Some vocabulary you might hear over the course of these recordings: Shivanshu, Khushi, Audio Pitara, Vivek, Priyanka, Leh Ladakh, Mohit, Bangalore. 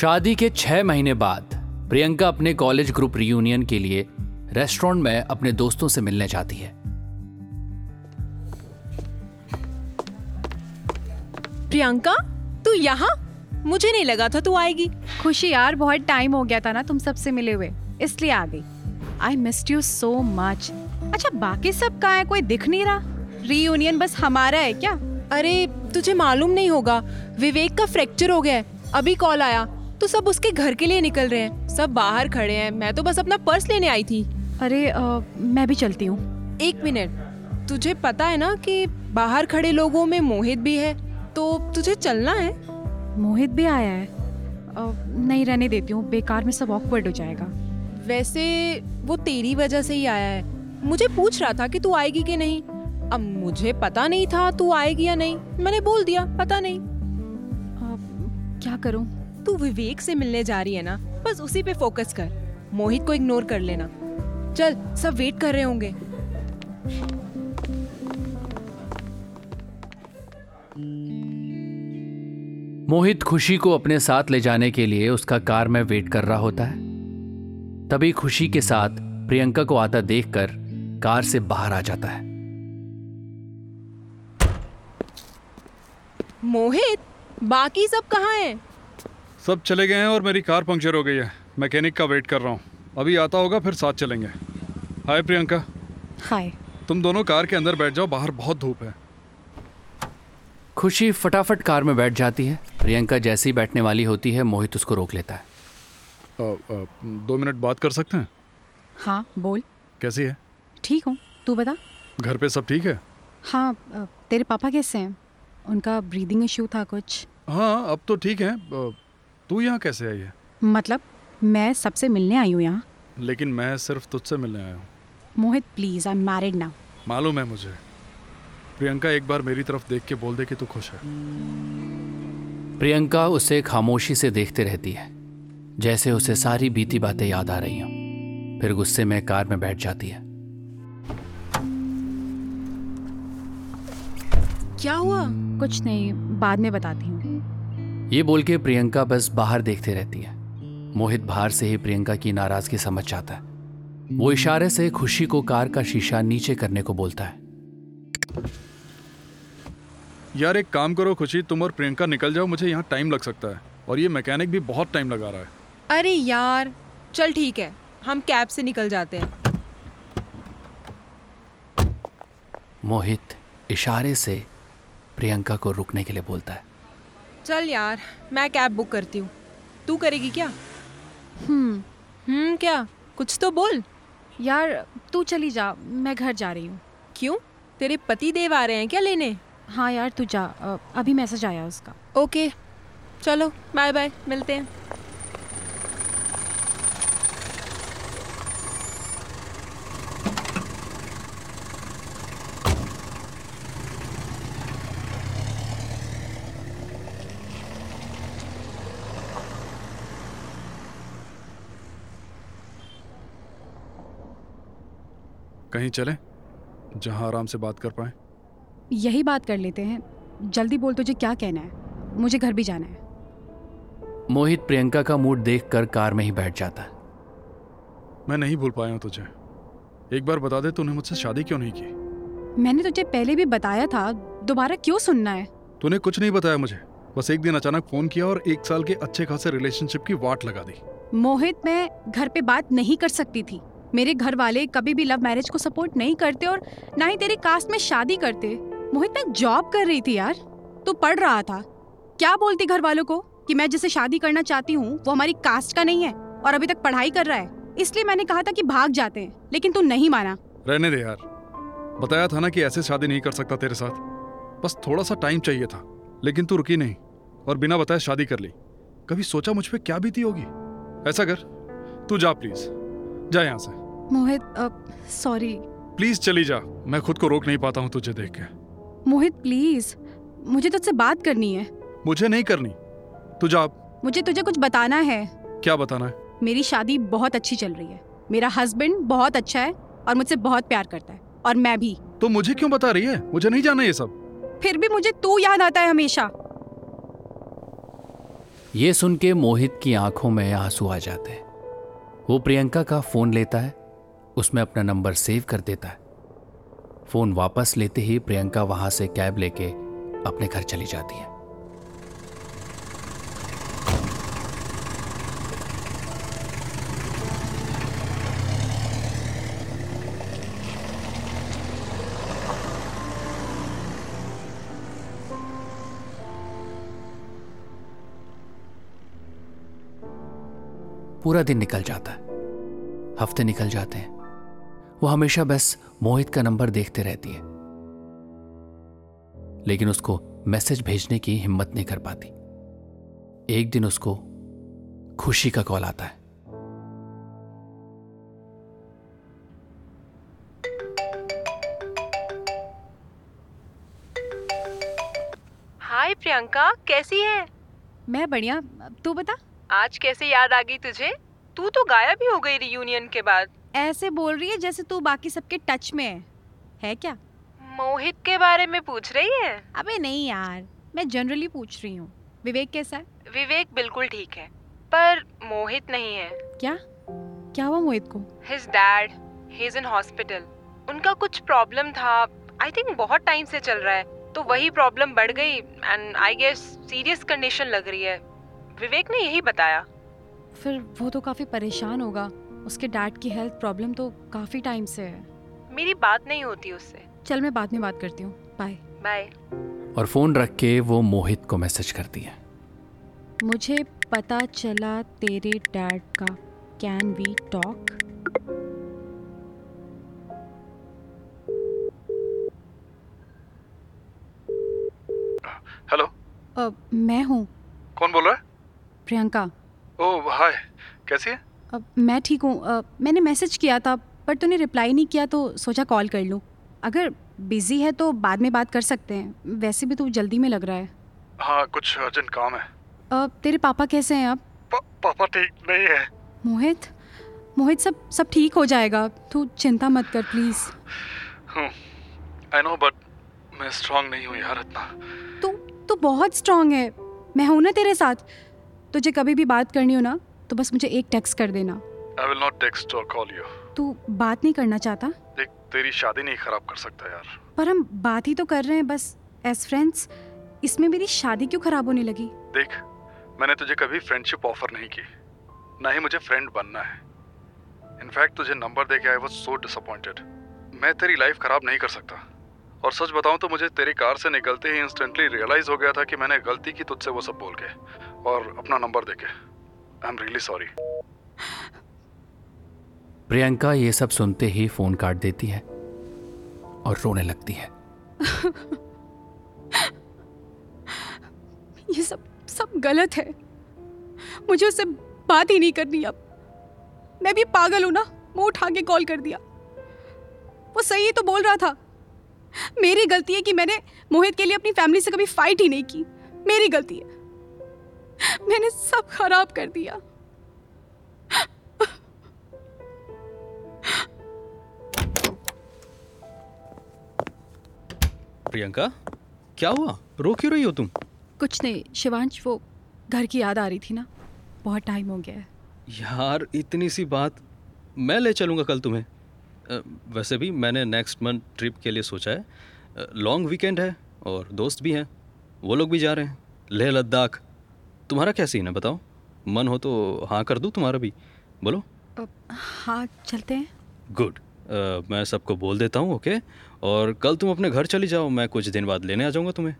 शादी के 6 महीने बाद प्रियंका अपने कॉलेज ग्रुप रियूनियन के लिए रेस्टोरेंट में अपने दोस्तों से मिलने जाती है। प्रियंका, तू यहाँ? मुझे नहीं लगा था तू आएगी। खुशी यार, बहुत टाइम हो गया था ना तुम सबसे मिले हुए, इसलिए आ गई। I missed you so much. अच्छा, बाकी सब कहाँ है? कोई दिख नहीं रहा। रीयूनियन बस हमारा है क्या? अरे तुझे मालूम नहीं होगा, विवेक का फ्रैक्चर हो गया है। अभी कॉल आया तो सब उसके घर के लिए निकल रहे हैं, सब बाहर खड़े हैं। मैं तो बस अपना पर्स लेने आई थी। अरे मैं भी चलती हूँ। एक मिनट, तुझे पता है ना कि बाहर खड़े लोगों में मोहित भी है, तो तुझे चलना है। मोहित भी आया है? नहीं, रहने देती हूँ, बेकार में सब ऑकवर्ड हो जाएगा। वैसे वो तेरी वजह से ही आया है, मुझे पूछ रहा था कि तू आएगी कि नहीं। अब मुझे पता नहीं था तू आएगी या नहीं, मैंने बोल दिया पता नहीं। क्या करूँ? तू विवेक से मिलने जा रही है ना, बस उसी पे फोकस कर, मोहित को इग्नोर कर लेना। चल, सब वेट कर रहे होंगे। मोहित खुशी को अपने साथ ले जाने के लिए उसका कार में वेट कर रहा होता है। तभी खुशी के साथ प्रियंका को आता देखकर कार से बाहर आ जाता है। मोहित, बाकी सब कहाँ हैं? सब चले गए हैं और मेरी कार पंक्चर हो गई है। मैकेनिक का वेट कर रहा हूँ, अभी आता होगा फिर साथ चलेंगे। हाय प्रियंका। हाय। तुम दोनों कार के अंदर बैठ जाओ, बाहर बहुत धूप है। खुशी फटाफट कार में बैठ जाती है। प्रियंका जैसे ही बैठने वाली होती है, मोहित उसको रोक लेता है। 2 मिनट बात कर सकते हैं? हाँ बोल। कैसी है? ठीक हूँ, तू बता। घर पे सब ठीक है? हाँ। तेरे पापा कैसे हैं? उनका ब्रीदिंग इश्यू था कुछ। हाँ, अब तो ठीक है। तू यहाँ कैसे आई है? मतलब मैं सबसे मिलने आई हूँ यहाँ। लेकिन मैं सिर्फ तुझसे मिलने आया हूँ। Mohit please, I am married now. मालूम है मुझे। प्रियंका, एक बार मेरी तरफ देख के बोल दे कि तू खुश है। प्रियंका उसे खामोशी से देखते रहती है, जैसे उसे सारी बीती बातें याद आ रही हों। फिर गुस्से में कार में बैठ जाती है। क्या हुआ? कुछ नहीं, बाद में बताती हूँ। ये बोल के प्रियंका बस बाहर देखते रहती है। मोहित बाहर से ही प्रियंका की नाराजगी समझ जाता है। वो इशारे से खुशी को कार का शीशा नीचे करने को बोलता है। यार एक काम करो खुशी, तुम और प्रियंका निकल जाओ, मुझे यहाँ टाइम लग सकता है और ये मैकेनिक भी बहुत टाइम लगा रहा है। अरे यार चल ठीक है, हम कैब से निकल जाते हैं। मोहित इशारे से प्रियंका को रुकने के लिए बोलता है। चल यार, मैं कैब बुक करती हूँ, तू करेगी क्या? क्या? कुछ तो बोल यार। तू चली जा, मैं घर जा रही हूँ। क्यों? तेरे पति देव आ रहे हैं क्या लेने? हाँ यार तू जा, अभी मैसेज आया उसका। ओके चलो, बाय बाय, मिलते हैं। कहीं चले जहाँ आराम से बात कर पाए? यही बात कर लेते हैं, जल्दी बोल, तुझे क्या कहना है? मुझे घर भी जाना है। मोहित प्रियंका का मूड देखकर कार में ही बैठ जाता है। मैं नहीं भूल पाया हूँ तुझे। एक बार बता दे, तूने मुझसे शादी क्यों नहीं की? मैंने तुझे पहले भी बताया था, दोबारा क्यों सुनना है? तूने कुछ नहीं बताया मुझे, बस एक दिन अचानक फोन किया और 1 साल के अच्छे खासे रिलेशनशिप की वाट लगा दी। मोहित, मैं घर पे बात नहीं कर सकती थी। मेरे घर वाले कभी भी लव मैरिज को सपोर्ट नहीं करते और ना ही तेरे कास्ट में शादी करते। मोहित, मैं जॉब कर रही थी यार, तू पढ़ रहा था। क्या बोलती घर वालों को कि मैं जिसे शादी करना चाहती हूँ वो हमारी कास्ट का नहीं है और अभी तक पढ़ाई कर रहा है, इसलिए मैंने कहा था कि भाग जाते हैं, लेकिन तू नहीं माना। रहने दे यार, बताया था ना कि ऐसे शादी नहीं कर सकता तेरे साथ, बस थोड़ा सा टाइम चाहिए था। लेकिन तू रुकी नहीं और बिना बताए शादी कर ली। कभी सोचा मुझ पर क्या बीती होगी? ऐसा कर, तू जा प्लीज, जा यहाँ से। मोहित सॉरी। प्लीज चली जा, मैं खुद को रोक नहीं पाता हूँ तुझे देख के। मोहित प्लीज, मुझे तुझसे बात करनी है। मुझे नहीं करनी, तू जा। मुझे तुझे कुछ बताना है। क्या बताना है? मेरी शादी बहुत अच्छी चल रही है, मेरा हस्बैंड बहुत अच्छा है और मुझसे बहुत प्यार करता है, और मैं भी। तो मुझे क्यों बता रही है? मुझे नहीं जाना ये सब। फिर भी मुझे तू याद आता है हमेशा। ये सुन के मोहित की आंखों में आंसू आ जाते हैं। वो प्रियंका का फोन लेता है, उसमें अपना नंबर सेव कर देता है। फोन वापस लेते ही प्रियंका वहां से कैब लेके अपने घर चली जाती है। पूरा दिन निकल जाता है, हफ्ते निकल जाते हैं। वो हमेशा बस मोहित का नंबर देखते रहती है, लेकिन उसको मैसेज भेजने की हिम्मत नहीं कर पाती। एक दिन उसको खुशी का कॉल आता है। हाय प्रियंका, कैसी है? मैं बढ़िया, तू बता, आज कैसे याद आ गई तुझे? तू तो गायब ही हो गई रियूनियन के बाद। ऐसे बोल रही है जैसे तू बाकी सबके टच में है क्या? मोहित के बारे में पूछ रही है? अबे नहीं यार, मैं जनरली पूछ रही हूँ। विवेक कैसा है? विवेक बिल्कुल ठीक है, पर मोहित नहीं है। क्या क्या हुआ मोहित को? His dad, he is in hospital. उनका कुछ प्रॉब्लम था, आई थिंक बहुत टाइम से चल रहा है, तो वही प्रॉब्लम बढ़ गई and I guess serious condition लग रही है। विवेक ने यही बताया। फिर वो तो काफी परेशान होगा, उसके डैड की हेल्थ प्रॉब्लम तो काफी टाइम से है। मेरी बात नहीं होती उससे। चल मैं बाद में बात करती हूँ, बाय बाय। और फोन रख के वो मोहित को मैसेज करती है। मुझे पता चला तेरे डैड का, कैन वी टॉक? हेलो। मैं हूँ। कौन बोल रहा है? प्रियंका। ओह हाय, कैसी है? मैं ठीक हूँ। मैंने मैसेज किया था पर तूने रिप्लाई नहीं किया, तो सोचा कॉल कर लूँ। अगर बिजी है तो बाद में बात कर सकते हैं, वैसे भी तू जल्दी में लग रहा है। हाँ, कुछ अर्जेंट काम है। तेरे पापा कैसे हैं अब? पापा ठीक नहीं है। मोहित सब ठीक हो जाएगा, तू चिंता मत कर प्लीज। आई नो, बट मैं स्ट्रांग नहीं हूँ यार इतना। तू बहुत स्ट्रांग है, मैं हूँ ना तेरे साथ। तुझे कभी भी बात करनी हो ना तो बस मुझे एक टेक्स्ट कर देना। I will not text or call you. तू बात नहीं करना चाहता? देख, तेरी शादी नहीं खराब कर सकता यार। पर हम बात ही तो कर रहे हैं बस एज फ्रेंड्स, इसमें मेरी शादी क्यों खराब होने लगी? देख, मैंने तुझे कभी फ्रेंडशिप ऑफर नहीं की, ना ही मुझे फ्रेंड बनना है। इनफैक्ट तुझे नंबर देके आई वाज सो डिसअपॉइंटेड। मैं तेरी लाइफ खराब नहीं कर सकता, और सच बताऊं तो मुझे तेरी कार से निकलते ही इंस्टेंटली रियलाइज हो गया था कि मैंने गलती की तुझसे वो सब बोल के और अपना नंबर देके। I am really sorry. Priyanka ये सब सुनते ही फोन काट देती है और रोने लगती है। ये सब गलत है, मुझे उससे बात ही नहीं करनी। अब मैं भी पागल हूं ना, मुंह उठा के कॉल कर दिया। वो सही ही तो बोल रहा था, मेरी गलती है कि मैंने मोहित के लिए अपनी फैमिली से कभी फाइट ही नहीं की। मेरी गलती है, मैंने सब खराब कर दिया। प्रियंका, क्या हुआ? रो क्यों रही हो तुम? कुछ नहीं शिवांश, वो घर की याद आ रही थी ना, बहुत टाइम हो गया है। यार इतनी सी बात, मैं ले चलूंगा कल तुम्हें। वैसे भी मैंने नेक्स्ट मंथ ट्रिप के लिए सोचा है, लॉन्ग वीकेंड है और दोस्त भी हैं, वो लोग भी जा रहे हैं लेह लद्दाख। तुम्हारा क्या सीन है बताओ? मन हो तो हाँ कर दूँ तुम्हारा भी, बोलो। हाँ चलते हैं। गुड, मैं सबको बोल देता हूँ। ओके, और कल तुम अपने घर चली जाओ, मैं कुछ दिन बाद लेने आ जाऊँगा तुम्हें,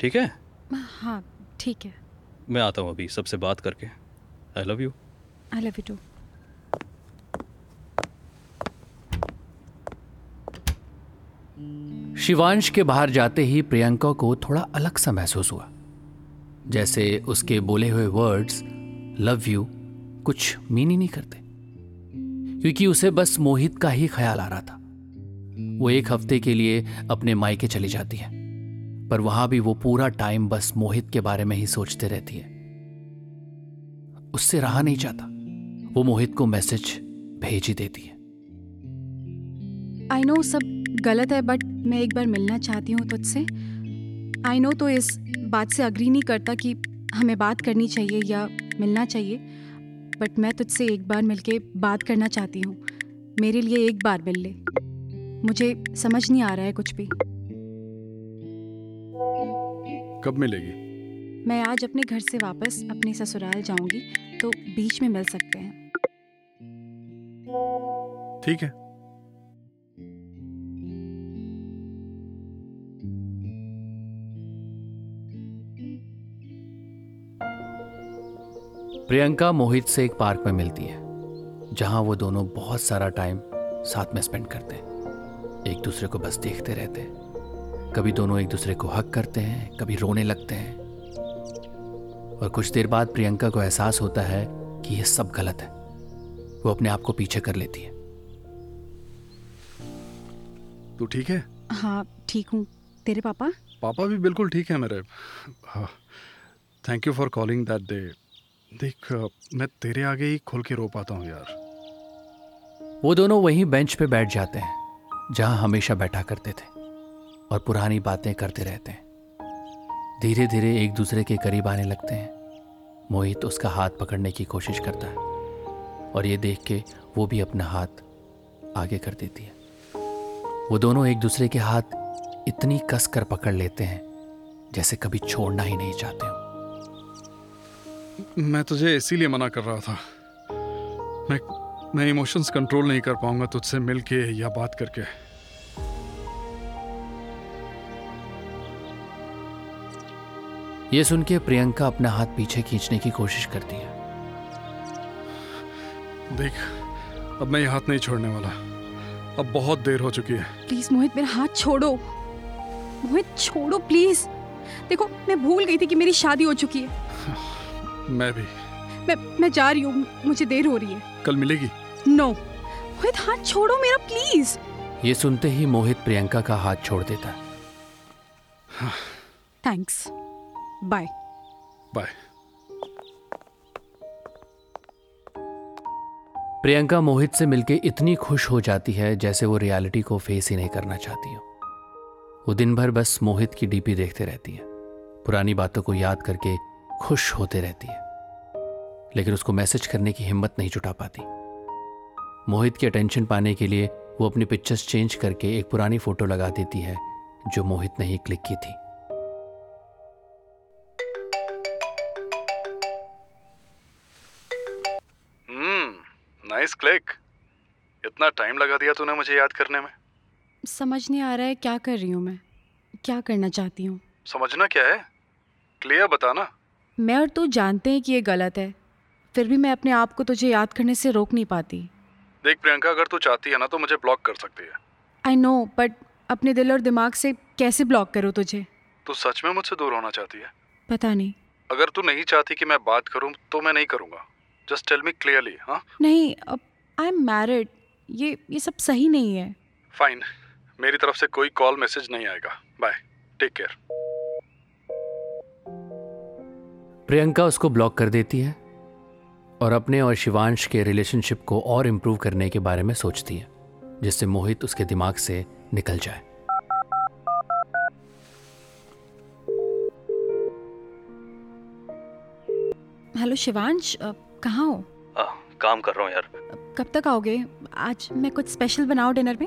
ठीक है? हाँ ठीक है, मैं आता हूँ अभी सबसे बात करके। I love you. I love you too. Shivansh के बाहर जाते ही प्रियंका को थोड़ा अलग सा महसूस हुआ, जैसे उसके बोले हुए वर्ड्स लव यू कुछ मीन ही नहीं करते, क्योंकि उसे बस मोहित का ही ख्याल आ रहा था। वो एक हफ्ते के लिए अपने मायके चली जाती है, पर वहां भी वो पूरा टाइम बस मोहित के बारे में ही सोचते रहती है। उससे रहा नहीं जाता, वो मोहित को मैसेज भेज ही देती है। आई नो सब गलत है, बट मैं एक बार मिलना चाहती हूँ तुझसे। आई नो तो इस बात से अग्री नहीं करता कि हमें बात करनी चाहिए या मिलना चाहिए, बट मैं तुझसे एक बार मिलके बात करना चाहती हूँ। मेरे लिए एक बार मिल ले, मुझे समझ नहीं आ रहा है कुछ भी। कब मिलेगी? मैं आज अपने घर से वापस अपने ससुराल जाऊंगी, तो बीच में मिल सकते हैं। ठीक है। प्रियंका मोहित से एक पार्क में मिलती है, जहां वो दोनों बहुत सारा टाइम साथ में स्पेंड करते हैं। एक दूसरे को बस देखते रहते हैं। कभी दोनों एक दूसरे को हक करते हैं, कभी रोने लगते हैं। और कुछ देर बाद प्रियंका को एहसास होता है कि यह सब गलत है। वो अपने आप को पीछे कर लेती है। तू ठीक है? हाँ, ठीक हूँ। तेरे पापा? पापा भी बिल्कुल ठीक है मेरे। Thank you for calling that day. देख, मैं तेरे आगे ही खुल के रो पाता हूँ यार। वो दोनों वहीं बेंच पे बैठ जाते हैं जहाँ हमेशा बैठा करते थे, और पुरानी बातें करते रहते हैं। धीरे धीरे एक दूसरे के करीब आने लगते हैं। मोहित उसका हाथ पकड़ने की कोशिश करता है, और ये देख के वो भी अपना हाथ आगे कर देती है। वो दोनों एक दूसरे के हाथ इतनी कस कर पकड़ लेते हैं जैसे कभी छोड़ना ही नहीं चाहते हो। मैं तुझे इसीलिए मना कर रहा था। मैं इमोशंस कंट्रोल नहीं कर पाऊंगा तुझसे मिल के या बात करके। ये सुन के प्रियंका अपना हाथ पीछे खींचने की कोशिश करती है। देख, अब मैं ये हाथ नहीं छोड़ने वाला। अब बहुत देर हो चुकी है। प्लीज मोहित, मेरा हाथ छोड़ो। मोहित छोड़ो प्लीज। देखो, मैं भूल गई थी कि मेरी शादी हो चुकी है। मैं भी। मैं जा रही हूँ, मुझे देर हो रही है। कल मिलेगी? नो मोहित, हाथ छोड़ो मेरा प्लीज। ये सुनते ही मोहित प्रियंका का हाथ छोड़ देता है। Thanks, bye bye. Priyanka Mohit से मिलके इतनी खुश हो जाती है जैसे वो रियलिटी को फेस ही नहीं करना चाहती हो। वो दिन भर बस मोहित की डीपी देखते रहती है, पुरानी बातों को याद करके खुश होते रहती है, लेकिन उसको मैसेज करने की हिम्मत नहीं जुटा पाती। मोहित की अटेंशन पाने के लिए वो अपनी पिक्चर्स चेंज करके एक पुरानी फोटो लगा देती है जो मोहित ने ही क्लिक की थी। Nice click. इतना टाइम लगा दिया तूने मुझे याद करने में। समझ नहीं आ रहा है क्या कर रही हूँ मैं, क्या करना चाहती हूँ। समझना क्या है, क्लियर बताना। मैं और तू जानते हैं कि ये गलत है, फिर भी मैं अपने आप को तुझे याद करने से रोक नहीं पाती। देख प्रियंका, अगर तू चाहती है ना तो मुझे ब्लॉक कर सकती है। आई नो, बट अपने दिल और दिमाग से कैसे ब्लॉक करूँ तुझे। तू सच में मुझसे दूर होना चाहती है? पता नहीं। अगर तू नहीं चाहती कि मैं बात करूँ तो मैं नहीं करूँगा। Just tell me clearly, हाँ? नहीं, अब I'm married. ये सब सही नहीं है। Fine. मेरी तरफ से कोई कॉल मैसेज नहीं आएगा। Bye. Take care. प्रियंका उसको ब्लॉक कर देती है और अपने और शिवांश के रिलेशनशिप को और इम्प्रूव करने के बारे में सोचती है, जिससे मोहित उसके दिमाग से निकल जाए। हेलो शिवांश, कहाँ हो? काम कर रहा हूँ यार। कब तक आओगे? आज मैं कुछ स्पेशल बनाऊँ डिनर में?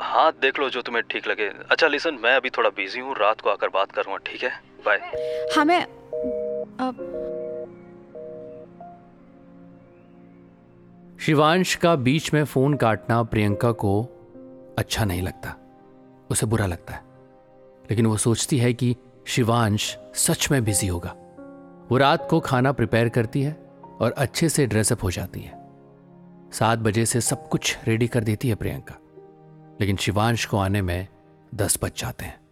हाँ, देख लो जो तुम्हें ठीक लगे। अच्छा लिसन, मैं अभी थोड़ा बिजी हूँ, रात को आकर बात करूँगा, ठीक है? बाय। हाँ, मैं शिवांश का बीच में फोन काटना प्रियंका को अच्छा नहीं लगता, उसे बुरा लगता है। लेकिन वो सोचती है कि शिवांश सच में बिजी होगा। वो रात को खाना प्रिपेयर करती है और अच्छे से ड्रेसअप हो जाती है। 7 बजे से सब कुछ रेडी कर देती है प्रियंका, लेकिन शिवांश को आने में 10 बज जाते हैं।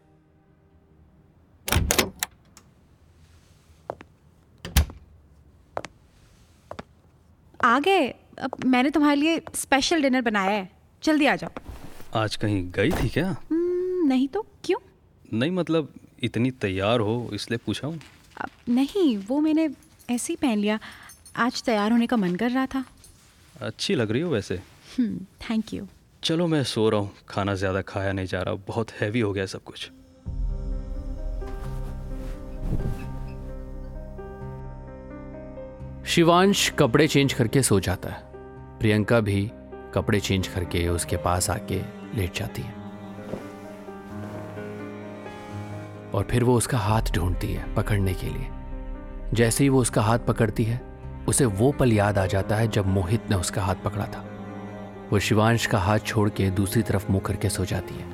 आ गए? अब मैंने तुम्हारे लिए स्पेशल डिनर बनाया है, जल्दी आ जाओ। आज कहीं गई थी क्या? नहीं तो। क्यों? नहीं मतलब इतनी तैयार हो इसलिए पूछा हूँ। नहीं, वो मैंने ऐसे ही पहन लिया, आज तैयार होने का मन कर रहा था। अच्छी लग रही हो वैसे। Thank you. चलो मैं सो रहा हूँ, खाना ज़्यादा खाया नहीं जा रहा, बहुत हैवी हो गया सब कुछ। शिवांश कपड़े चेंज करके सो जाता है। प्रियंका भी कपड़े चेंज करके उसके पास आके लेट जाती है और फिर वो उसका हाथ ढूंढती है पकड़ने के लिए। जैसे ही वो उसका हाथ पकड़ती है, उसे वो पल याद आ जाता है जब मोहित ने उसका हाथ पकड़ा था। वो शिवांश का हाथ छोड़ के दूसरी तरफ मुंह करके सो जाती है।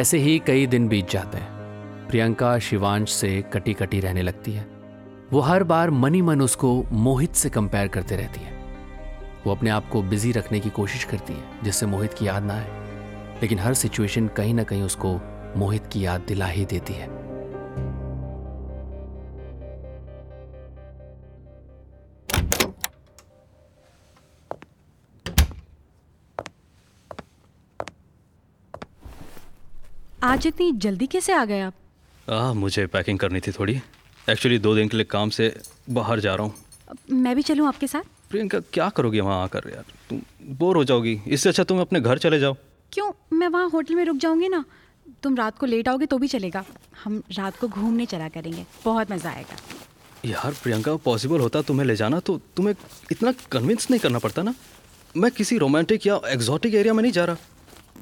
ऐसे ही कई दिन बीत जाते हैं। प्रियंका शिवांश से कटी कटी रहने लगती है। वो हर बार मन ही मन उसको मोहित से कंपेयर करते रहती है। वो अपने आप को बिजी रखने की कोशिश करती है जिससे मोहित की याद ना आए, लेकिन हर सिचुएशन कहीं ना कहीं उसको मोहित की याद दिला ही देती है। आज इतनी जल्दी कैसे आ गए आप? मुझे पैकिंग करनी थी थोड़ी। एक्चुअली 2 दिन के लिए काम से बाहर जा रहा हूँ। मैं भी चलूँ आपके साथ? प्रियंका क्या करोगी वहाँ आकर यार, तुम बोर हो जाओगी। इससे अच्छा तुम अपने घर चले जाओ। क्यों? मैं वहाँ होटल में रुक जाऊँगी ना। तुम रात को लेट आओगे तो भी चलेगा। हम रात को घूमने चला करेंगे, बहुत मज़ा आएगा। यार प्रियंका, पॉसिबल होता तुम्हें ले जाना तो तुम्हें इतना कन्विंस नहीं करना पड़ता ना। मैं किसी रोमांटिक या एग्जॉटिक एरिया में नहीं जा रहा।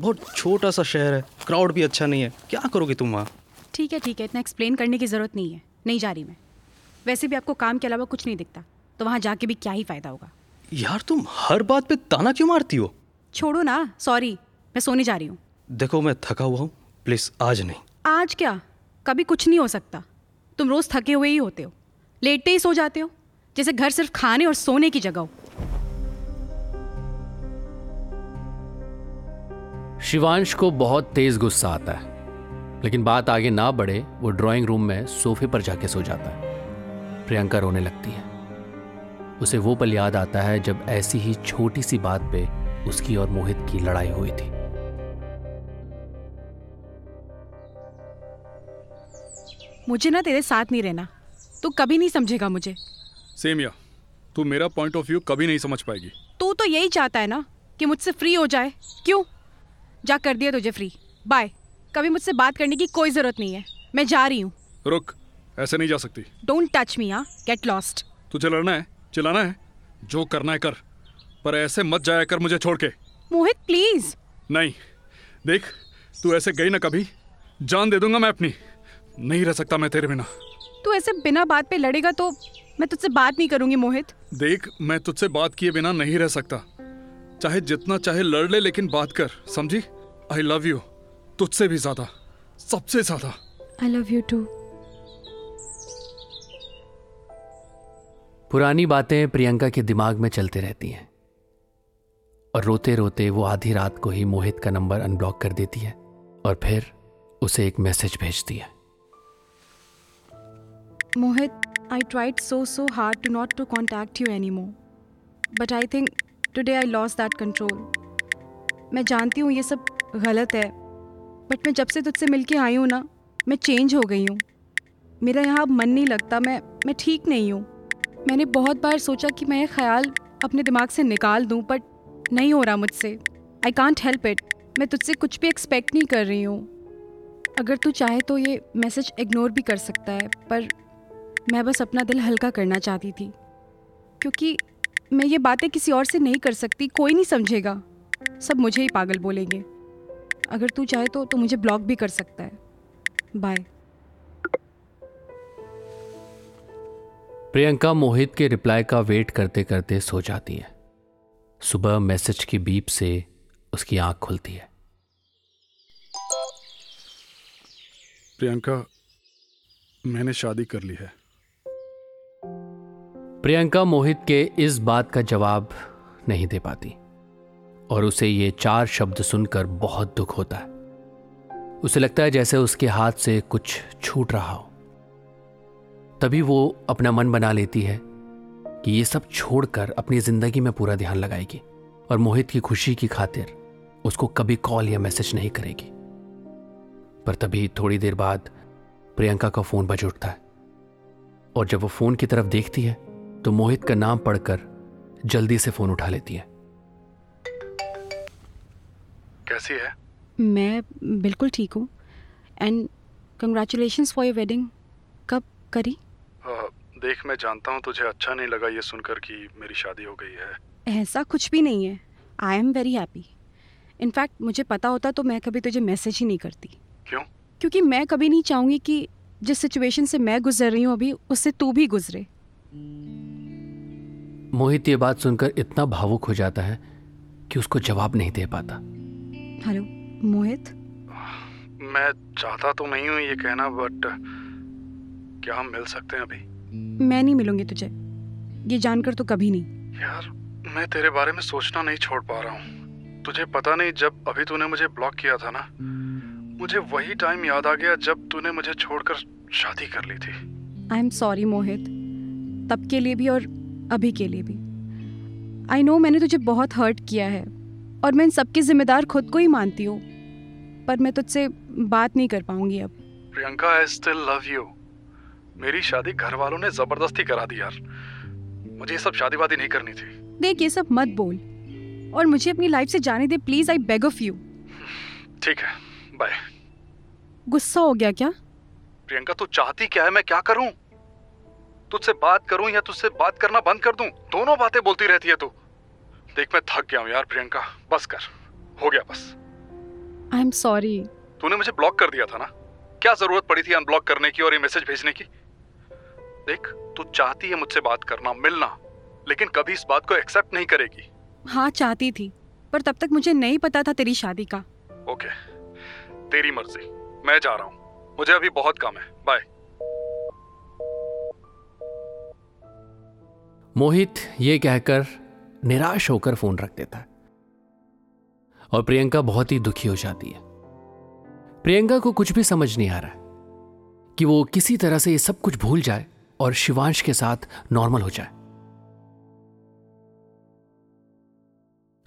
बहुत छोटा सा शहर है, क्राउड भी अच्छा नहीं है। क्या करोगे तुम वहाँ? ठीक है, इतना एक्सप्लेन करने की ज़रूरत नहीं है। नहीं जा रही मैं। वैसे भी आपको काम के अलावा कुछ नहीं दिखता, तो वहाँ जाके भी क्या ही फ़ायदा होगा। यार तुम हर बात पे ताना क्यों मारती हो? छोड़ो ना, सॉरी मैं सोने जा रही हूँ। देखो मैं थका हुआ हूँ, प्लीज़ आज नहीं। आज क्या, कभी कुछ नहीं हो सकता। तुम रोज़ थके हुए ही होते हो, लेटते ही सो जाते हो, जैसे घर सिर्फ खाने और सोने की जगह हो। शिवांश को बहुत तेज़ गुस्सा आता है, लेकिन बात आगे ना बढ़े। वो ड्राइंग रूम में सोफे पर जाके सो जाता है। प्रियंका रोने लगती है। उसे वो पल याद आता है जब ऐसी ही छोटी सी बात पे उसकी और मोहित की लड़ाई हुई थी। मुझे ना तेरे साथ नहीं रहना, तू कभी नहीं समझेगा मुझे। सेमिया, तू मेरा पॉइंट ऑफ व्यू कभी नहीं समझ पाएगी। तू तो यही चाहता है ना कि मुझसे फ्री हो जाए। क्यों? जा कर दिया तुझे फ्री, बाय। कभी मुझसे बात करने की कोई ज़रूरत नहीं है। मैं जा रही हूँ। रुक, ऐसे नहीं जा सकती। Don't touch me. हाँ, गेट लॉस्ट। तुझे लड़ना है, चिल्लाना है, जो करना है कर, पर ऐसे मत जाया कर मुझे छोड़ के। मोहित प्लीज़। नहीं, देख तू ऐसे गई ना कभी, जान दे दूंगा मैं अपनी। नहीं रह सकता मैं तेरे बिना। तू ऐसे बिना बात पे लड़ेगा तो मैं तुझसे बात नहीं करूँगी मोहित। देख मैं तुझसे बात किए बिना नहीं रह सकता। चाहे जितना चाहे लड़ ले, लेकिन बात कर, समझी? आई लव यू, तुझसे भी ज्यादा, सबसे ज्यादा। I love you too. पुरानी बातें प्रियंका के दिमाग में चलते रहती हैं और रोते रोते वो आधी रात को ही मोहित का नंबर अनब्लॉक कर देती है और फिर उसे एक मैसेज भेजती है। Mohit, I tried so hard to not to contact you any more, but I think today I lost that control. मैं जानती हूँ ये सब गलत है, बट मैं जब से तुझसे मिलके आई हूँ ना, मैं चेंज हो गई हूँ। मेरा यहाँ अब मन नहीं लगता, मैं ठीक नहीं हूँ। मैंने बहुत बार सोचा कि मैं ये ख्याल अपने दिमाग से निकाल दूँ, बट नहीं हो रहा मुझसे। I can't help it. मैं तुझसे कुछ भी एक्सपेक्ट नहीं कर रही हूँ। अगर तू चाहे तो ये मैसेज इग्नोर भी कर सकता है, पर मैं बस अपना दिल हल्का करना चाहती थी, क्योंकि मैं ये बातें किसी और से नहीं कर सकती। कोई नहीं समझेगा, सब मुझे ही पागल बोलेंगे। अगर तू चाहे तो मुझे ब्लॉक भी कर सकता है, बाय। प्रियंका मोहित के रिप्लाई का वेट करते करते सो जाती है। सुबह मैसेज की बीप से उसकी आंख खुलती है। प्रियंका, मैंने शादी कर ली है। प्रियंका मोहित के इस बात का जवाब नहीं दे पाती और उसे ये 4 शब्द सुनकर बहुत दुख होता है। उसे लगता है जैसे उसके हाथ से कुछ छूट रहा हो। तभी वो अपना मन बना लेती है कि ये सब छोड़कर अपनी जिंदगी में पूरा ध्यान लगाएगी और मोहित की खुशी की खातिर उसको कभी कॉल या मैसेज नहीं करेगी। पर तभी थोड़ी देर बाद प्रियंका का फोन बज उठता है और जब वो फोन की तरफ देखती है तो मोहित का नाम पढ़कर जल्दी से फोन उठा लेती है। कैसी है? मैं बिल्कुल ठीक हूँ। And congratulations for your wedding. कब करी? देख, मैं जानता हूँ तुझे अच्छा नहीं लगा ये सुनकर कि मेरी शादी हो गई है। ऐसा कुछ भी नहीं है, I am very happy. In fact मुझे पता होता तो मैं कभी तुझे मैसेज ही नहीं करती। क्यों? क्योंकि मैं कभी नहीं चाहूँगी कि जिस सिचुएशन से मैं गुजर रही हूँ अभी उससे तू भी गुजरे। मोहित ये बात सुनकर इतना भावुक हो जाता है कि उसको जवाब नहीं दे पाता। हेलो मोहित, मैं चाहता तो नहीं हूँ ये कहना, बट क्या हम मिल सकते हैं अभी? मैं नहीं मिलूंगी तुझे, ये जानकर तो कभी नहीं। यार मैं तेरे बारे में सोचना नहीं छोड़ पा रहा हूँ। तुझे पता नहीं, जब अभी तूने मुझे ब्लॉक किया था ना, मुझे वही टाइम याद आ गया जब तूने मुझे छोड़कर शादी कर ली थी। आई एम सॉरी मोहित, तब के लिए भी और अभी के लिए भी। आई नो मैंने तुझे बहुत हर्ट किया है और मैं इन सबकी जिम्मेदार खुद को ही मानती हूँ, पर मैं तुझसे बात नहीं कर पाऊंगी अब। Priyanka, I still love you. मेरी शादी घर वालों ने जबरदस्ती करा दी यार, मुझे ये सब शादीवादी नहीं करनी थी। देख ये सब मत बोल और मुझे अपनी लाइफ से जाने दे please, I beg of you. ठीक है, बाय। गुस्सा हो गया क्या? प्रियंका तू चाहती क्या है? मैं क्या करूं? तुझसे बात करूं या तुझसे बात करना बंद कर दूं? दोनों बातें बोलती रहती है तू। देख मैं थक गया हूं यार प्रियंका, बस कर, हो गया बस। I am sorry. तूने मुझे ब्लॉक कर दिया था ना, क्या जरूरत पड़ी थी अनब्लॉक करने की और ये मैसेज भेजने की? देख तू चाहती है मुझसे बात करना, मिलना, लेकिन कभी इस बात को एक्सेप्ट नहीं करेगी। हाँ चाहती थी, पर तब तक मुझे नहीं पता था तेरी शादी का। ओके, तेरी मर्जी, मैं जा रहा हूँ, मुझे अभी बहुत काम है, बाय। मोहित ये कहकर निराश होकर फोन रख देता है और प्रियंका बहुत ही दुखी हो जाती है। प्रियंका को कुछ भी समझ नहीं आ रहा है कि वो किसी तरह से ये सब कुछ भूल जाए और शिवांश के साथ नॉर्मल हो जाए।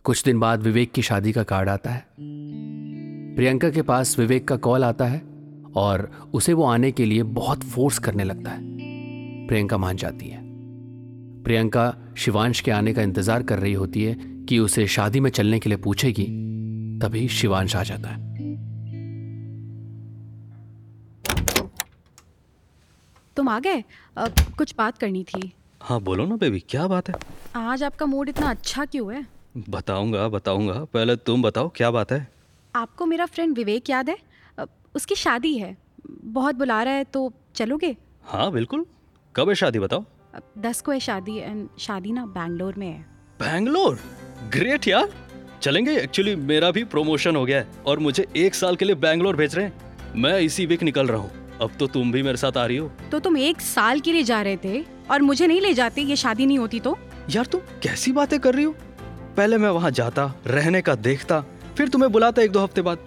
कुछ दिन बाद विवेक की शादी का कार्ड आता है। प्रियंका के पास विवेक का कॉल आता है और उसे वो आने के लिए बहुत फोर्स करने लगता है। प्रियंका मान जाती है। प्रियंका शिवांश के आने का इंतजार कर रही होती है कि उसे शादी में चलने के लिए पूछेगी, तभी शिवांश आ जाता है। तुम आ गए? कुछ बात करनी थी। हाँ बोलो ना बेबी, क्या बात है? आज आपका मूड इतना अच्छा क्यों है? बताऊंगा, पहले तुम बताओ क्या बात है। आपको मेरा फ्रेंड विवेक याद है? उसकी शादी है, बहुत बुला रहा है, तो चलोगे? हाँ बिल्कुल। कब है शादी बताओ? 10 को है शादी, एंड शादी ना बैंगलोर में है। बैंगलोर? ग्रेट यार, चलेंगे। एक्चुअली मेरा भी प्रमोशन हो गया है और मुझे 1 साल के लिए बैंगलोर भेज रहे हैं। मैं इसी वीक निकल रहा हूँ। अब तो तुम भी मेरे साथ आ रही हो। तो तुम 1 साल के लिए जा रहे थे और मुझे नहीं ले जाते? ये शादी नहीं होती तो? यार तुम कैसी बातें कर रही हो? पहले मैं वहाँ जाता, रहने का देखता, फिर तुम्हें बुलाता 1-2 हफ्ते बाद।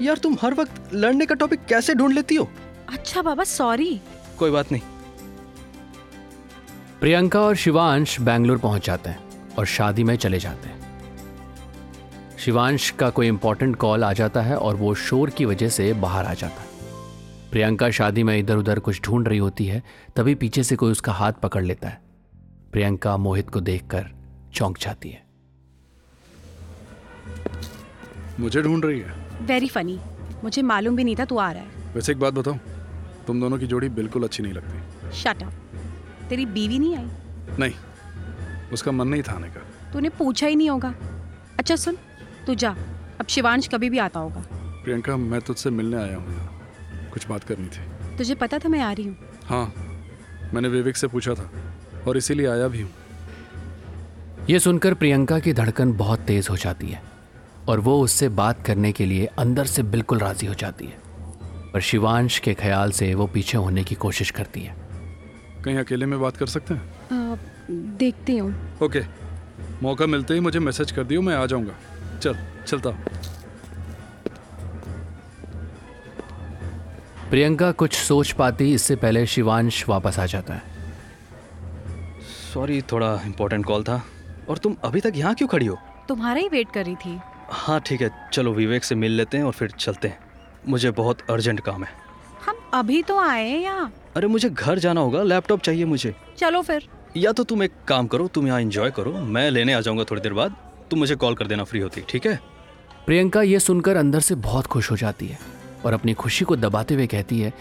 यार तुम हर वक्त लड़ने का टॉपिक कैसे ढूंढ लेती हो? अच्छा बाबा सॉरी। कोई बात नहीं। प्रियंका और शिवांश बैंगलोर पहुँच जाते हैं और शादी में चले जाते हैं। शिवांश का कोई इम्पोर्टेंट कॉल आ जाता है और वो शोर की वजह से बाहर आ जाता है। प्रियंका शादी में इधर उधर कुछ ढूंढ रही होती है, तभी पीछे से कोई उसका हाथ पकड़ लेता है। प्रियंका मोहित को देखकर चौंक जाती है। मुझे ढूंढ रही है? वेरी फनी, मुझे मालूम भी नहीं था तू आ रहा है। वैसे एक बात बताऊं, तुम दोनों की जोड़ी बिल्कुल अच्छी नहीं लगती। शट अप, तेरी बीवी नहीं आई? नहीं, उसका मन नहीं था आने का। तूने पूछा ही नहीं होगा। अच्छा सुन, तू जा, अब शिवांश कभी भी आता होगा। प्रियंका मैं तुझसे मिलने आया हूँ, कुछ बात करनी थी। तुझे पता था मैं आ रही हूँ? हाँ, मैंने विवेक से पूछा था और इसीलिए आया भी हूँ। ये सुनकर प्रियंका की धड़कन बहुत तेज हो जाती है और वो उससे बात करने के लिए अंदर से बिल्कुल राजी हो जाती है, पर शिवांश के ख्याल से वो पीछे होने की कोशिश करती है। कहीं अकेले में बात कर सकते हैं? देखती हूँ। ओके, मौका मिलते ही मुझे मैसेज कर दियो, मैं आ जाऊँगा। चल, चलता हूँ। प्रियंका कुछ सोच पाती इससे पहले शिवांश वापस आ जाता है। सॉरी, थोड़ा इम्पोर्टेंट कॉल था। और तुम अभी तक यहाँ क्यों खड़ी हो? तुम्हारा ही वेट कर रही थी। हाँ ठीक है, चलो विवेक से मिल लेते हैं और फिर चलते हैं, मुझे बहुत अर्जेंट काम है। हम अभी तो आए हैं यहाँ। अरे मुझे घर जाना होगा, लैपटॉप चाहिए मुझे। चलो फिर। या तो तुम एक काम करो, तुम यहाँ एंजॉय करो, मैं लेने आ जाऊँगा थोड़ी देर बाद, तुम मुझे कॉल कर देना फ्री होती, ठीक है? प्रियंका ये सुनकर अंदर से बहुत खुश हो जाती है और अपनी खुशी को दबाते हुए कहती है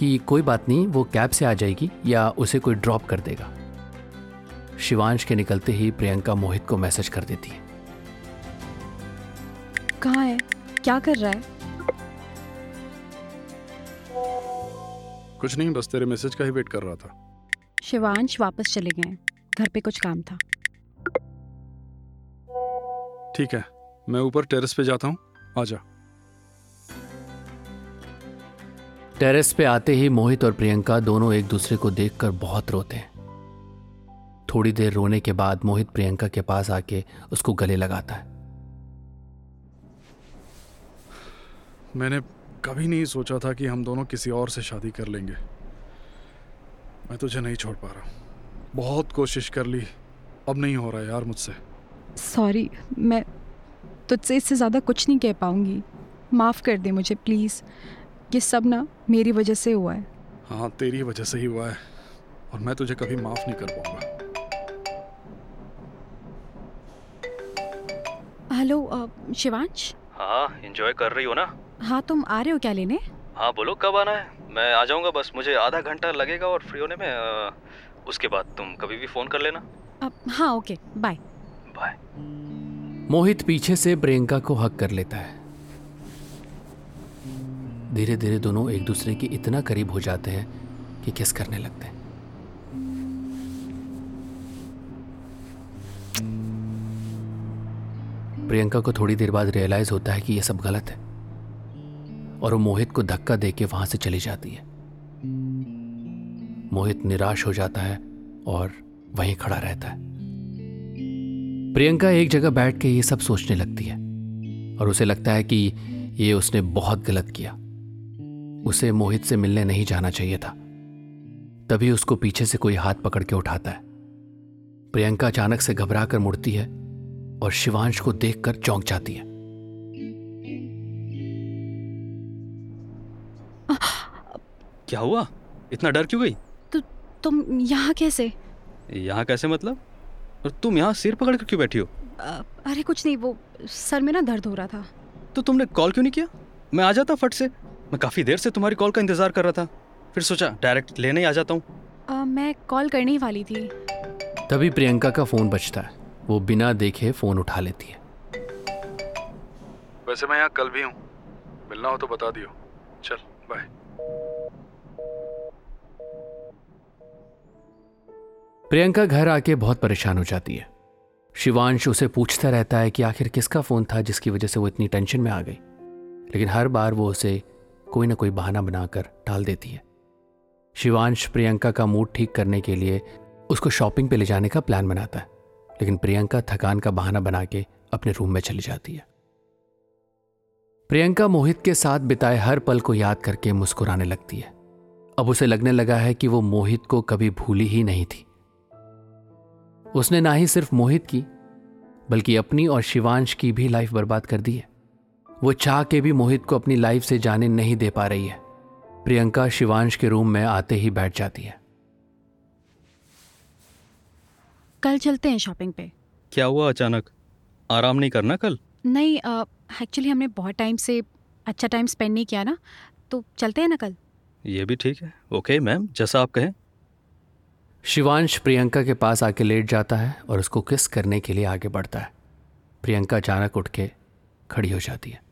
कि कोई बात नहीं, वो कैब से आ जाएगी या उसे कोई ड्रॉप कर देगा। शिवांश के निकलते ही प्रियंका मोहित को मैसेज कर देती है। कहाँ है, क्या कर रहा है? कुछ नहीं, बस तेरे मैसेज का ही वेट कर रहा था। शिवांश वापस चले गए, घर पे कुछ काम था। ठीक है, मैं ऊपर टेरेस पे जाता हूँ, आजा। टेरेस पे आते ही मोहित और प्रियंका दोनों एक दूसरे को देखकर बहुत रोते हैं। थोड़ी देर रोने के बाद मोहित प्रियंका के पास आके उसको गले लगाता है। मैंने कभी नहीं सोचा था कि हम दोनों किसी और से शादी कर लेंगे। मैं तुझे नहीं छोड़ पा रहा हूँ, बहुत कोशिश कर ली, अब नहीं हो रहा यार मुझसे। सॉरी, मैं तुझसे इससे ज़्यादा कुछ नहीं कह पाऊँगी, माफ़ कर दे मुझे प्लीज़। ये सब ना मेरी वजह से हुआ है। हाँ, तेरी वजह से ही हुआ है, और मैं तुझे कभी माफ़ नहीं कर पाऊँगा। हेलो शिवांश। हाँ, एंजॉय कर रही हो ना? हाँ, तुम आ रहे हो क्या लेने? हाँ बोलो, कब आना है? मैं आ जाऊँगा, बस मुझे आधा घंटा लगेगा और फ्री होने में। उसके बाद तुम कभी भी फ़ोन कर लेना। हाँ ओके, बाय बाय। मोहित पीछे से प्रियंका को हक कर लेता है। धीरे धीरे दोनों एक दूसरे के इतना करीब हो जाते हैं कि किस करने लगते हैं। प्रियंका को थोड़ी देर बाद रियलाइज होता है कि यह सब गलत है, और वो मोहित को धक्का देके वहां से चली जाती है। मोहित निराश हो जाता है और वहीं खड़ा रहता है। प्रियंका एक जगह बैठ के ये सब सोचने लगती है, और उसे लगता है कि ये उसने बहुत गलत किया। उसे मोहित से मिलने नहीं जाना चाहिए था। तभी उसको पीछे से कोई हाथ पकड़ के उठाता है। प्रियंका अचानक से घबरा कर मुड़ती है और शिवांश को देखकर चौंक जाती है। क्या हुआ, इतना डर क्यों गई? तुम यहाँ कैसे? यहाँ कैसे मतलब? और तुम यहाँ सिर पकड़ कर क्यों बैठी हो? अरे कुछ नहीं, वो सर में ना दर्द हो रहा था। तो तुमने कॉल क्यों नहीं किया? मैं आ जाता फट से। मैं काफ़ी देर से तुम्हारी कॉल का इंतज़ार कर रहा था, फिर सोचा डायरेक्ट लेने ही आ जाता हूँ। मैं कॉल करने ही वाली थी। तभी प्रियंका का फ़ोन बजता है। वो बिना देखे फ़ोन उठा लेती है। वैसे मैं यहाँ कल भी हूँ, मिलना हो तो बता दियो। चल बाय। प्रियंका घर आके बहुत परेशान हो जाती है। शिवांश उसे पूछता रहता है कि आखिर किसका फ़ोन था जिसकी वजह से वो इतनी टेंशन में आ गई, लेकिन हर बार वो उसे कोई ना कोई बहाना बनाकर टाल देती है। शिवांश प्रियंका का मूड ठीक करने के लिए उसको शॉपिंग पे ले जाने का प्लान बनाता है, लेकिन प्रियंका थकान का बहाना बना के अपने रूम में चली जाती है। प्रियंका मोहित के साथ बिताए हर पल को याद करके मुस्कुराने लगती है। अब उसे लगने लगा है कि वो मोहित को कभी भूली ही नहीं थी। उसने ना ही सिर्फ मोहित की, बल्कि अपनी और शिवांश की भी लाइफ बर्बाद कर दी है। वो चाह के भी मोहित को अपनी लाइफ से जाने नहीं दे पा रही है। प्रियंका शिवांश के रूम में आते ही बैठ जाती है। कल चलते हैं शॉपिंग पे। क्या हुआ अचानक? आराम नहीं करना कल? नहीं, एक्चुअली हमने बहुत टाइम से अच्छा टाइम स्पेंड नहीं किया ना, तो चलते हैं ना कल। ये भी ठीक है। ओके मैम, जैसा आप कहें। शिवांश प्रियंका के पास आके लेट जाता है और उसको किस करने के लिए आगे बढ़ता है। प्रियंका अचानक उठ के खड़ी हो जाती है।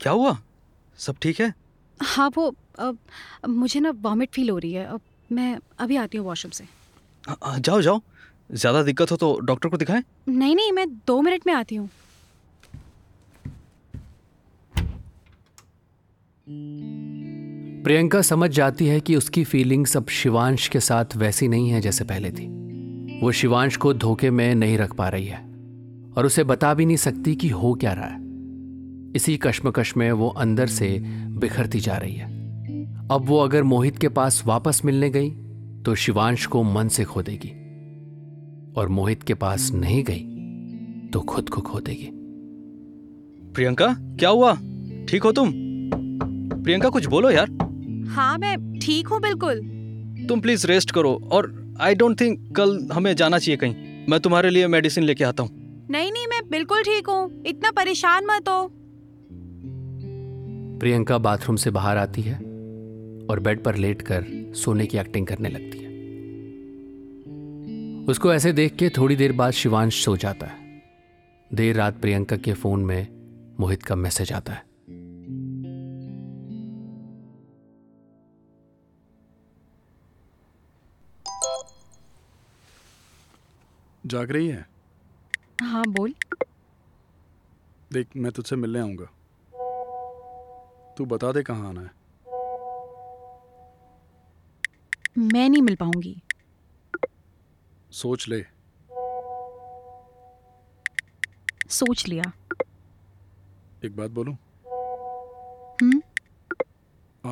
क्या हुआ, सब ठीक है? हाँ वो मुझे ना वॉमिट फील हो रही है। मैं अभी आती हूँ वॉशरूम से। जाओ जाओ, ज़्यादा दिक्कत हो तो डॉक्टर को दिखाएं। नहीं, मैं 2 मिनट में आती हूँ। प्रियंका समझ जाती है कि उसकी फीलिंग्स अब शिवांश के साथ वैसी नहीं है जैसे पहले थी। वो शिवांश को धोखे में नहीं रख पा रही है और उसे बता भी नहीं सकती कि हो क्या रहा है। इसी कश्मकश में वो अंदर से बिखरती जा रही है। अब वो अगर मोहित के पास वापस मिलने गई तो शिवांश को मन से खो देगी, और मोहित के पास नहीं गई तो खुद को खो देगी। प्रियंका क्या हुआ, ठीक हो तुम? प्रियंका कुछ बोलो यार। हाँ मैं ठीक हूँ बिल्कुल। तुम प्लीज रेस्ट करो, और आई डोंट थिंक कल हमें जाना चाहिए कहीं। मैं तुम्हारे लिए मेडिसिन लेके आता हूँ। नहीं, मैं बिल्कुल ठीक हूँ, इतना परेशान मत हो। प्रियंका बाथरूम से बाहर आती है और बेड पर लेटकर सोने की एक्टिंग करने लगती है। उसको ऐसे देख के थोड़ी देर बाद शिवांश सो जाता है। देर रात प्रियंका के फोन में मोहित का मैसेज आता है। जाग रही है? हाँ बोल। देख, मैं तुझसे मिलने आऊंगा, तू बता दे कहाँ आना है। मैं नहीं मिल पाऊंगी। सोच ले। सोच लिया। एक बात बोलूं?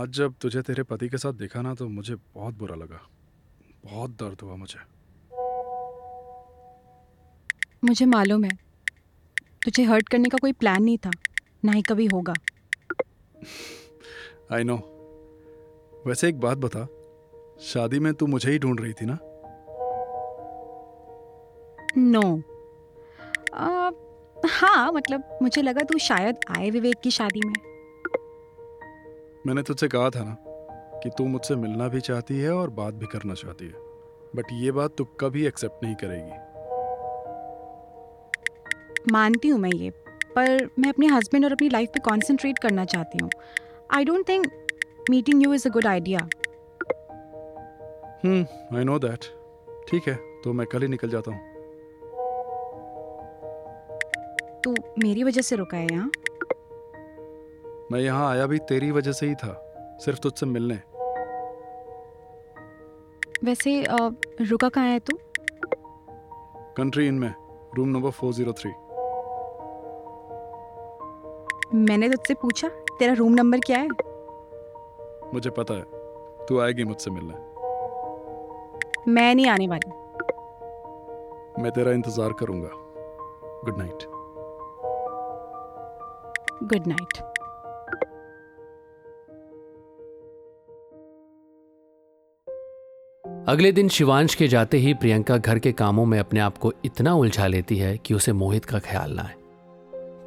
आज जब तुझे तेरे पति के साथ देखा ना तो मुझे बहुत बुरा लगा, बहुत दर्द हुआ मुझे। मुझे मालूम है तुझे हर्ट करने का कोई प्लान नहीं था, ना ही कभी होगा। I know. वैसे एक बात बता, शादी में तू मुझे ही ढूंढ रही थी ना? नो। हाँ, मतलब मुझे लगा तू शायद आए विवेक की शादी में। मैंने तुझसे कहा था ना कि तू मुझसे मिलना भी चाहती है और बात भी करना चाहती है, बट ये बात तू कभी एक्सेप्ट नहीं करेगी। मानती हूँ मैं ये, पर मैं अपने हस्बैंड और अपनी लाइफ पे कॉन्सेंट्रेट करना चाहती हूँ। I don't think meeting you is a good idea. I know that. ठीक है, तो मैं कल ही निकल जाता हूँ। तू मेरी वजह से रुका है यहाँ? मैं यहाँ आया भी तेरी वजह से ही था, सिर्फ तुझसे मिलने। वैसे रुका कहाँ है तू? कंट्री इन में, रूम नंबर 403। मैंने तुझसे पूछा तेरा रूम नंबर क्या है? मुझे पता है तू आएगी मुझसे मिलने। मैं नहीं आने वाली। मैं तेरा इंतजार करूंगा। Good night. Good night. अगले दिन शिवांश के जाते ही प्रियंका घर के कामों में अपने आप को इतना उलझा लेती है कि उसे मोहित का ख्याल ना आए,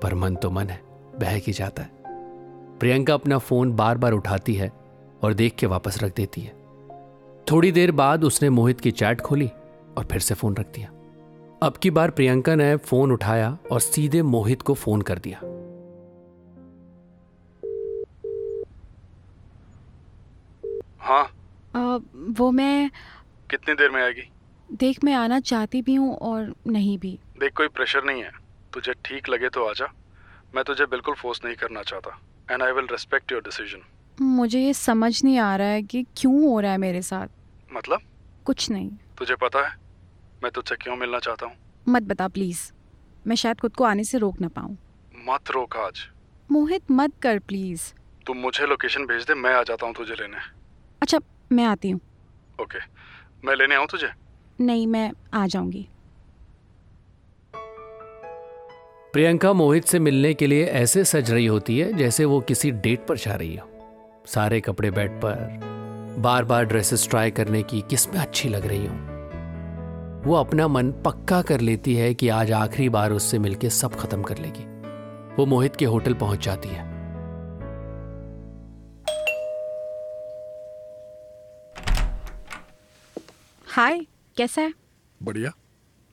पर मन तो मन है, बह की जाता है। प्रियंका अपना फोन बार बार उठाती है और देख के वापस रख देती है। थोड़ी देर बाद उसने मोहित की चैट खोली और फिर से फोन रख दिया। अब की बार प्रियंका ने फोन उठाया और सीधे मोहित को फोन कर दिया। हाँ। वो मैं कितनी देर में आएगी? देख, मैं आना चाहती भी हूँ और नहीं भी। देख, कोई प्रेशर नहीं है, तुझे ठीक लगे तो आजा। मैं तुझे बिल्कुल फोर्स नहीं करना चाहता, and I will respect your decision. मुझे ये समझ नहीं आ रहा है कि क्यों हो रहा है मेरे साथ। मतलब? कुछ नहीं। तुझे पता है मैं तुझसे क्यों मिलना चाहता हूँ? मत बता प्लीज, मैं शायद खुद को आने से रोक ना पाऊँ। मत रोक आज। मोहित मत कर प्लीज। तुम मुझे लोकेशन भेज दे, मैं आ जाता हूँ तुझे लेने। अच्छा, मैं आती हूँ। ओके, मैं लेने आऊँ तुझे? नहीं, मैं आ जाऊंगी। प्रियंका मोहित से मिलने के लिए ऐसे सज रही होती है जैसे वो किसी डेट पर जा रही हो। सारे कपड़े बेड पर, बार बार ड्रेसेस ट्राई करने की किसमें अच्छी लग रही हो। वो अपना मन पक्का कर लेती है कि आज आखिरी बार उससे मिलके सब खत्म कर लेगी। वो मोहित के होटल पहुंच जाती है। हाय, कैसा है? बढ़िया,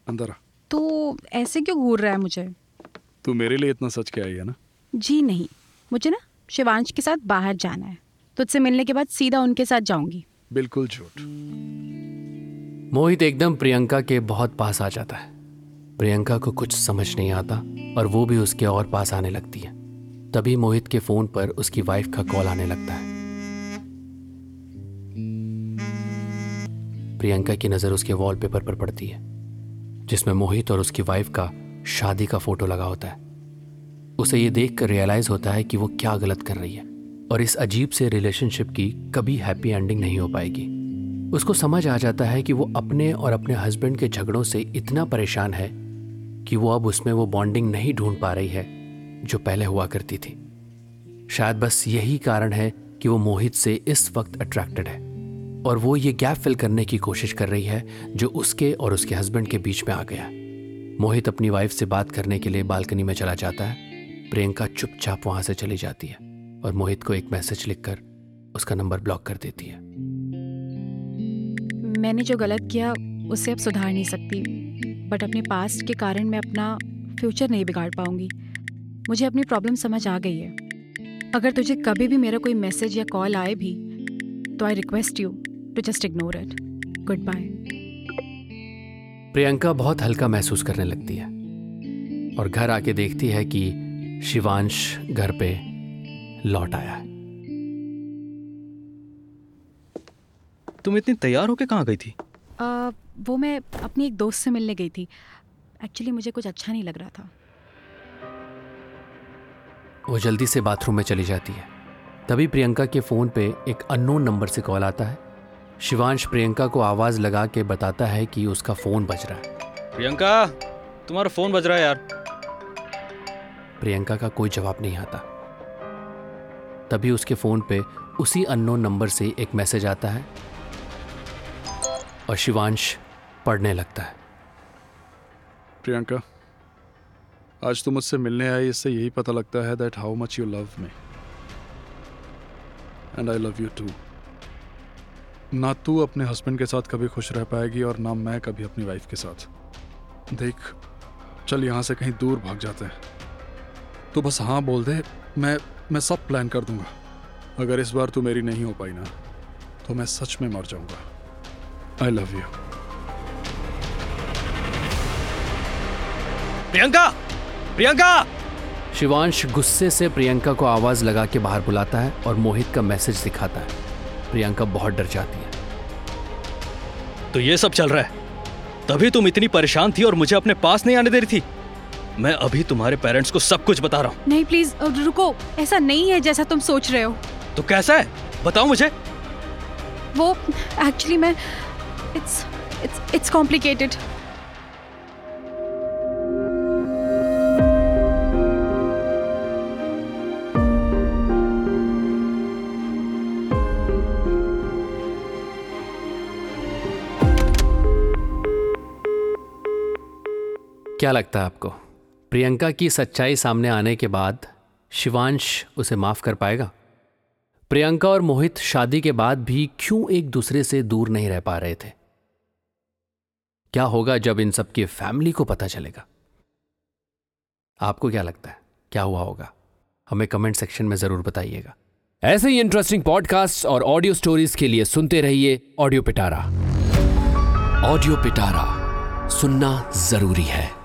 अंदर आ। तो ऐसे क्यों घूर रहा है मुझे? तू मेरे लिए इतना सच के आई है ना? जी नहीं, मुझे ना शिवांश के साथ बाहर जाना है। तुझसे मिलने के बाद सीधा उनके साथ जाऊंगी। बिल्कुल झूठ। मोहित एकदम प्रियंका के बहुत पास आ जाता है। प्रियंका को कुछ समझ नहीं आता और वो भी उसके और पास आने लगती है। तभी मोहित के फोन पर उसकी वाइफ का कॉल आने लगता है। प्रियंका की नजर उसके वॉलपेपर पर पड़ती है जिसमें मोहित और उसकी वाइफ का शादी का फोटो लगा होता है। उसे ये देखकर रियलाइज होता है कि वो क्या गलत कर रही है और इस अजीब से रिलेशनशिप की कभी हैप्पी एंडिंग नहीं हो पाएगी। उसको समझ आ जाता है कि वो अपने और अपने हस्बैंड के झगड़ों से इतना परेशान है कि वो अब उसमें वो बॉन्डिंग नहीं ढूंढ पा रही है जो पहले हुआ करती थी। शायद बस यही कारण है कि वो मोहित से इस वक्त अट्रैक्टेड है और वो ये गैप फिल करने की कोशिश कर रही है जो उसके और उसके हस्बैंड के बीच में आ गया। मोहित अपनी वाइफ से बात करने के लिए बालकनी में चला जाता है। प्रियंका चुपचाप वहां से चली जाती है और मोहित को एक मैसेज लिखकर उसका नंबर ब्लॉक कर देती है। मैंने जो गलत किया उसे अब सुधार नहीं सकती, बट अपने पास्ट के कारण मैं अपना फ्यूचर नहीं बिगाड़ पाऊंगी। मुझे अपनी प्रॉब्लम समझ आ गई है। अगर तुझे कभी भी मेरा कोई मैसेज या कॉल आए भी तो I request you to just ignore it. Good bye. Priyanka बहुत हल्का महसूस करने लगती है और घर आके देखती है कि शिवांश घर पे लौट आया है। तुम इतनी तैयार होके कहाँ गई थी? वो मैं अपनी एक दोस्त से मिलने गई थी। एक्चुअली मुझे कुछ अच्छा नहीं लग रहा था। वो जल्दी से बाथरूम में चली जाती है। तभी प्रियंका के फ़ोन पे एक अननोन नंबर से कॉल आता है। शिवांश प्रियंका को आवाज़ लगा के बताता है कि उसका फ़ोन बज रहा है। प्रियंका, तुम्हारा फ़ोन बज रहा है यार। प्रियंका का कोई जवाब नहीं आता। तभी उसके फ़ोन पे उसी अननोन नंबर से एक मैसेज आता है और शिवांश पढ़ने लगता है। प्रियंका, आज तुम मुझसे मिलने आई, इससे यही पता लगता है that how much you love me and I love you too. ना तू अपने हस्बैंड के साथ कभी खुश रह पाएगी और ना मैं कभी अपनी वाइफ के साथ। देख, चल यहाँ से कहीं दूर भाग जाते हैं। तो बस हाँ बोल दे, मैं सब प्लान कर दूंगा। अगर इस बार तू मेरी नहीं हो पाई ना तो मैं सच में मर जाऊँगा। I love you Priyanka. Priyanka! Shivansh गुस्से से प्रियंका को आवाज लगा के बाहर बुलाता है और मोहित का मैसेज दिखाता है। प्रियंका बहुत डर जाती है। तो ये सब चल रहा है, तभी तुम इतनी परेशान थी और मुझे अपने पास नहीं आने दे रही थी। मैं अभी तुम्हारे पेरेंट्स को सब कुछ बता रहा हूँ। नहीं प्लीज रुको, ऐसा नहीं है जैसा तुम सोच रहे हो। तो कैसा है बताओ मुझे। वो एक्चुअली मैं इट्स कॉम्प्लिकेटेड। क्या लगता है आपको, प्रियंका की सच्चाई सामने आने के बाद शिवांश उसे माफ़ कर पाएगा? प्रियंका और मोहित शादी के बाद भी क्यों एक दूसरे से दूर नहीं रह पा रहे थे? क्या होगा जब इन सब की फैमिली को पता चलेगा? आपको क्या लगता है क्या हुआ होगा? हमें कमेंट सेक्शन में ज़रूर बताइएगा। ऐसे ही इंटरेस्टिंग पॉडकास्ट और ऑडियो स्टोरीज के लिए सुनते रहिए ऑडियो पिटारा। ऑडियो पिटारा सुनना ज़रूरी है।